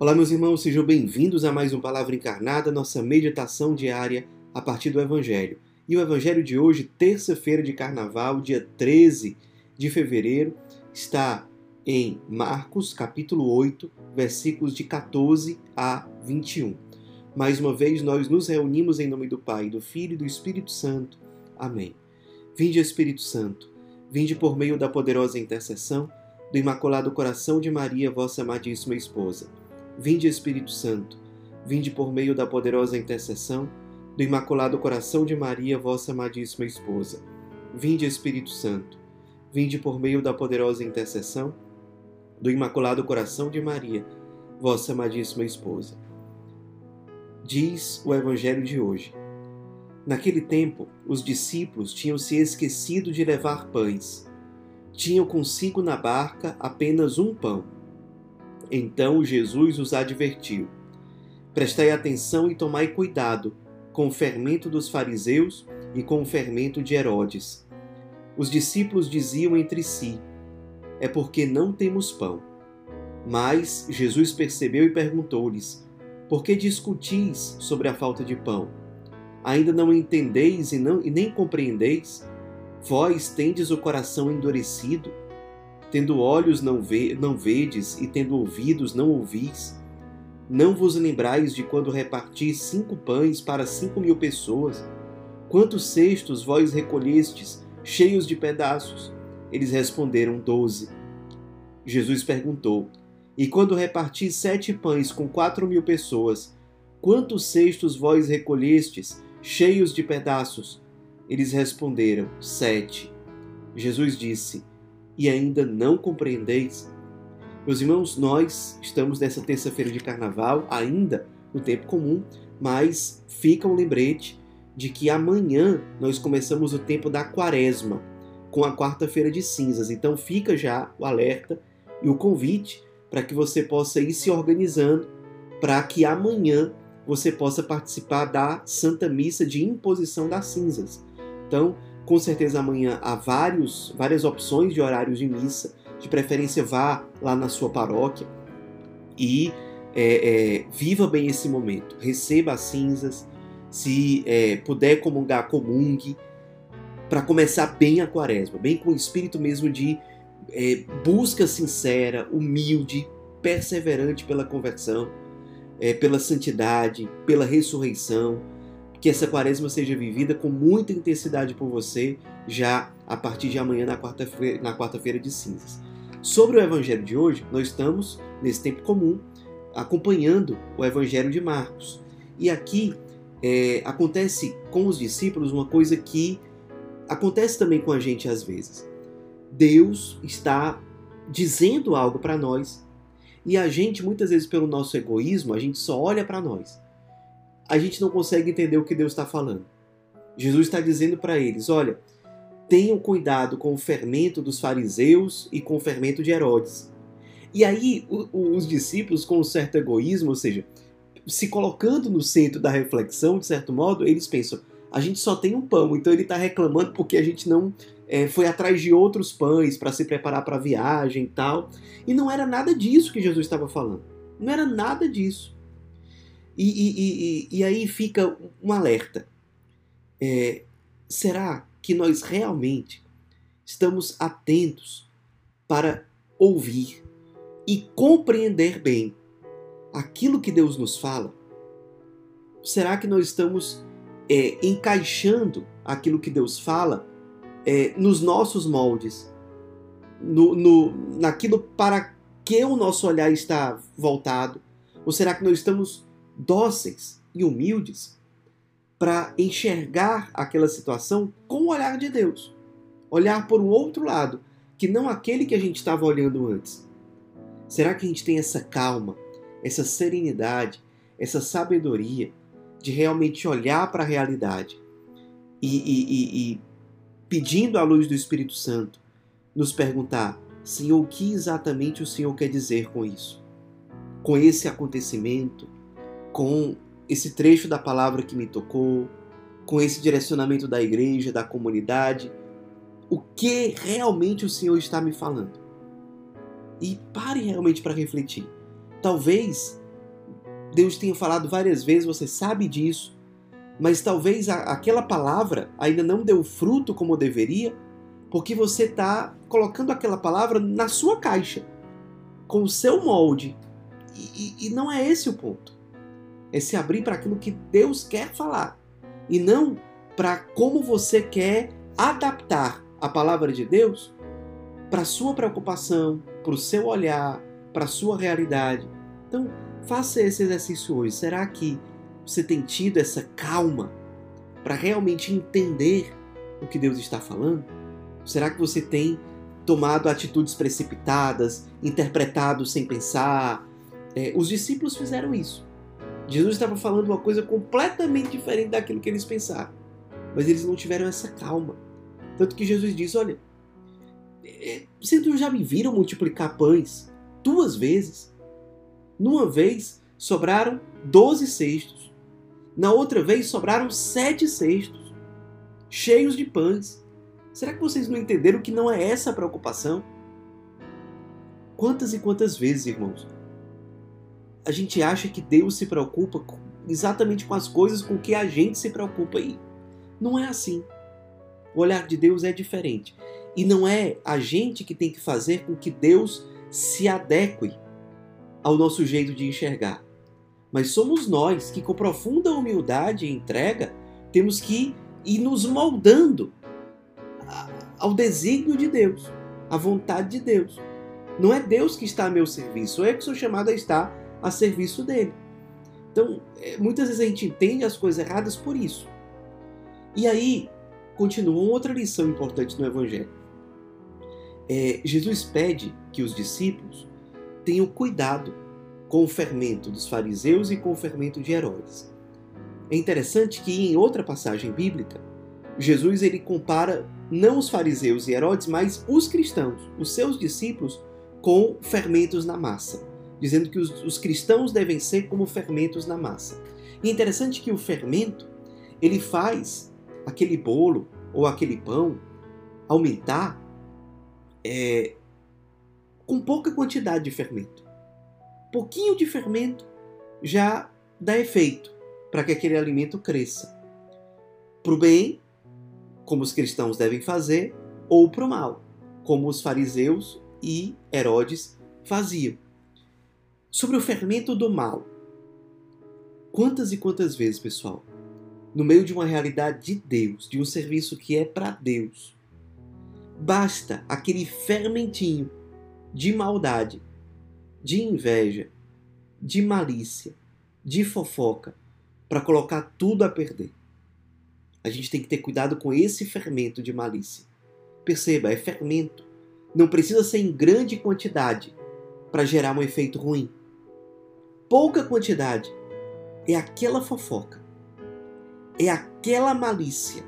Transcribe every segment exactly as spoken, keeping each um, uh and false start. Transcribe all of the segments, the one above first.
Olá, meus irmãos, sejam bem-vindos a mais um Palavra Encarnada, nossa meditação diária a partir do Evangelho. E o Evangelho de hoje, terça-feira de Carnaval, dia treze de fevereiro, está em Marcos, capítulo oito, versículos de quatorze a vinte e um. Mais uma vez, nós nos reunimos em nome do Pai, do Filho e do Espírito Santo. Amém. Vinde, Espírito Santo, vinde por meio da poderosa intercessão do Imaculado Coração de Maria, vossa amadíssima esposa. Vinde, Espírito Santo, vinde por meio da poderosa intercessão do Imaculado Coração de Maria, vossa amadíssima esposa. Vinde, Espírito Santo, vinde por meio da poderosa intercessão do Imaculado Coração de Maria, vossa amadíssima esposa. Diz o Evangelho de hoje. Naquele tempo, os discípulos tinham se esquecido de levar pães. Tinham consigo na barca apenas um pão. Então Jesus os advertiu. Prestai atenção e tomai cuidado com o fermento dos fariseus e com o fermento de Herodes. Os discípulos diziam entre si, é porque não temos pão. Mas Jesus percebeu e perguntou-lhes, por que discutis sobre a falta de pão? Ainda não entendeis e, não, e nem compreendeis? Vós tendes o coração endurecido? Tendo olhos não, ve não vedes, e tendo ouvidos não ouvis? Não vos lembrais de quando reparti cinco pães para cinco mil pessoas? Quantos cestos vós recolhestes, cheios de pedaços? Eles responderam, doze. Jesus perguntou, e quando reparti sete pães com quatro mil pessoas, quantos cestos vós recolhestes, cheios de pedaços? Eles responderam, sete. Jesus disse, e ainda não compreendeis? Meus irmãos, nós estamos nessa terça-feira de Carnaval, ainda no tempo comum, mas fica um lembrete de que amanhã nós começamos o tempo da quaresma, com a quarta-feira de cinzas. Então fica já o alerta e o convite para que você possa ir se organizando, para que amanhã você possa participar da Santa Missa de Imposição das Cinzas. Então, com certeza amanhã há vários, várias opções de horários de missa. De preferência vá lá na sua paróquia e é, é, viva bem esse momento. Receba as cinzas, se é, puder comungar, comungue, para começar bem a quaresma, bem com o espírito mesmo de é, busca sincera, humilde, perseverante pela conversão, é, pela santidade, pela ressurreição. Que essa quaresma seja vivida com muita intensidade por você, já a partir de amanhã, na quarta-feira, na quarta-feira de cinzas. Sobre o Evangelho de hoje, nós estamos, nesse tempo comum, acompanhando o Evangelho de Marcos. E aqui é, acontece com os discípulos uma coisa que acontece também com a gente às vezes. Deus está dizendo algo para nós, e a gente, muitas vezes, pelo nosso egoísmo, a gente só olha para nós. A gente não consegue entender o que Deus está falando. Jesus está dizendo para eles, olha, tenham cuidado com o fermento dos fariseus e com o fermento de Herodes. E aí o, o, os discípulos, com um certo egoísmo, ou seja, se colocando no centro da reflexão, de certo modo, eles pensam, a gente só tem um pão, então ele está reclamando porque a gente não é, foi atrás de outros pães para se preparar para a viagem e tal. E não era nada disso que Jesus estava falando. Não era nada disso. E, e, e, e aí fica um alerta. É, será que nós realmente estamos atentos para ouvir e compreender bem aquilo que Deus nos fala? Será que nós estamos é, encaixando aquilo que Deus fala é, nos nossos moldes, no, no, naquilo para que o nosso olhar está voltado? Ou será que nós estamos dóceis e humildes para enxergar aquela situação com o olhar de Deus, olhar por um outro lado, que não aquele que a gente estava olhando antes? Será que a gente tem essa calma, essa serenidade, essa sabedoria de realmente olhar para a realidade e, e, e, e pedindo à luz do Espírito Santo nos perguntar, Senhor, o que exatamente o Senhor quer dizer com isso? Com esse acontecimento, com esse trecho da palavra que me tocou, com esse direcionamento da igreja, da comunidade, o que realmente o Senhor está me falando? E pare realmente para refletir. Talvez Deus tenha falado várias vezes, você sabe disso, mas talvez a, aquela palavra ainda não deu fruto como deveria, porque você está colocando aquela palavra na sua caixa, com o seu molde. E, e, e não é esse o ponto. É se abrir para aquilo que Deus quer falar, e não para como você quer adaptar a palavra de Deus para a sua preocupação, para o seu olhar, para a sua realidade. Então, faça esse exercício hoje. Será que você tem tido essa calma para realmente entender o que Deus está falando? Será que você tem tomado atitudes precipitadas, interpretado sem pensar? É, os discípulos fizeram isso. Jesus estava falando uma coisa completamente diferente daquilo que eles pensaram, mas eles não tiveram essa calma. Tanto que Jesus diz, olha, vocês não já me viram multiplicar pães duas vezes? Numa vez sobraram doze cestos, na outra vez sobraram sete cestos, cheios de pães. Será que vocês não entenderam que não é essa a preocupação? Quantas e quantas vezes, irmãos, a gente acha que Deus se preocupa exatamente com as coisas com que a gente se preocupa aí. Não é assim. O olhar de Deus é diferente. E não é a gente que tem que fazer com que Deus se adeque ao nosso jeito de enxergar. Mas somos nós que, com profunda humildade e entrega, temos que ir nos moldando ao desígnio de Deus, à vontade de Deus. Não é Deus que está a meu serviço, eu que sou chamado a estar a serviço dele. Então, muitas vezes a gente entende as coisas erradas por isso. E aí, continua uma outra lição importante no Evangelho. É, Jesus pede que os discípulos tenham cuidado com o fermento dos fariseus e com o fermento de Herodes. É interessante que em outra passagem bíblica, Jesus ele compara não os fariseus e Herodes, mas os cristãos, os seus discípulos, com fermentos na massa, dizendo que os, os cristãos devem ser como fermentos na massa. E é interessante que o fermento, ele faz aquele bolo ou aquele pão aumentar é, com pouca quantidade de fermento. Pouquinho de fermento já dá efeito para que aquele alimento cresça. Para o bem, como os cristãos devem fazer, ou para o mal, como os fariseus e Herodes faziam. Sobre o fermento do mal. Quantas e quantas vezes, pessoal, no meio de uma realidade de Deus, de um serviço que é para Deus, basta aquele fermentinho de maldade, de inveja, de malícia, de fofoca, para colocar tudo a perder. A gente tem que ter cuidado com esse fermento de malícia. Perceba, é fermento. Não precisa ser em grande quantidade para gerar um efeito ruim. Pouca quantidade é aquela fofoca, é aquela malícia,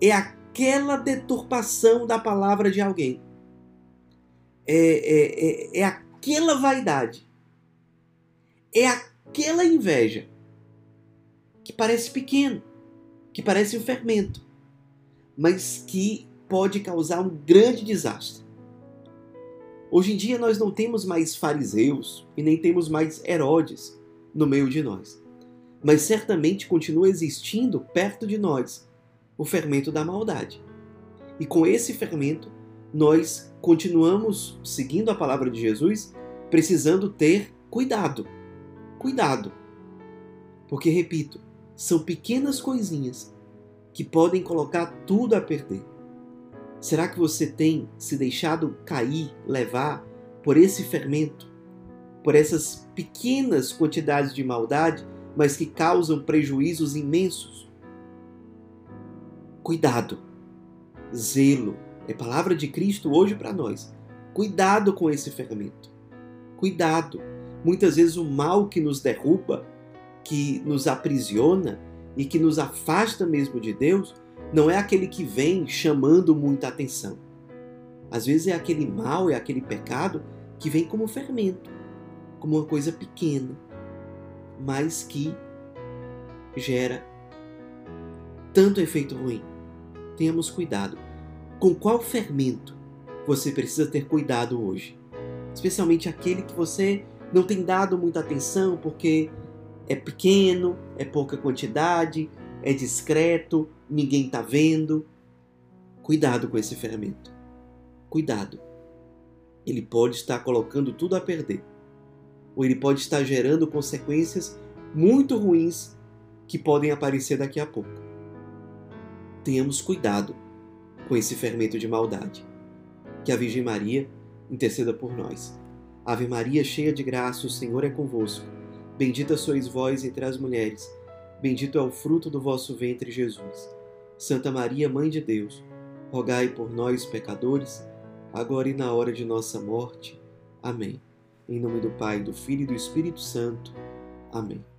é aquela deturpação da palavra de alguém, é, é, é, é aquela vaidade, é aquela inveja que parece pequeno, que parece um fermento, mas que pode causar um grande desastre. Hoje em dia nós não temos mais fariseus e nem temos mais Herodes no meio de nós. Mas certamente continua existindo perto de nós o fermento da maldade. E com esse fermento nós continuamos, seguindo a palavra de Jesus, precisando ter cuidado. Cuidado. Porque, repito, são pequenas coisinhas que podem colocar tudo a perder. Será que você tem se deixado cair, levar por esse fermento, por essas pequenas quantidades de maldade, mas que causam prejuízos imensos? Cuidado, zelo, é palavra de Cristo hoje para nós. Cuidado com esse fermento, cuidado. Muitas vezes o mal que nos derruba, que nos aprisiona e que nos afasta mesmo de Deus, não é aquele que vem chamando muita atenção. Às vezes é aquele mal, é aquele pecado que vem como fermento, como uma coisa pequena, mas que gera tanto efeito ruim. Tenhamos cuidado. Com qual fermento você precisa ter cuidado hoje? Especialmente aquele que você não tem dado muita atenção porque é pequeno, é pouca quantidade, é discreto, ninguém está vendo. Cuidado com esse fermento. Cuidado. Ele pode estar colocando tudo a perder. Ou ele pode estar gerando consequências muito ruins que podem aparecer daqui a pouco. Tenhamos cuidado com esse fermento de maldade. Que a Virgem Maria interceda por nós. Ave Maria, cheia de graça, o Senhor é convosco. Bendita sois vós entre as mulheres. Bendito é o fruto do vosso ventre, Jesus. Santa Maria, Mãe de Deus, rogai por nós, pecadores, agora e na hora de nossa morte. Amém. Em nome do Pai, do Filho e do Espírito Santo. Amém.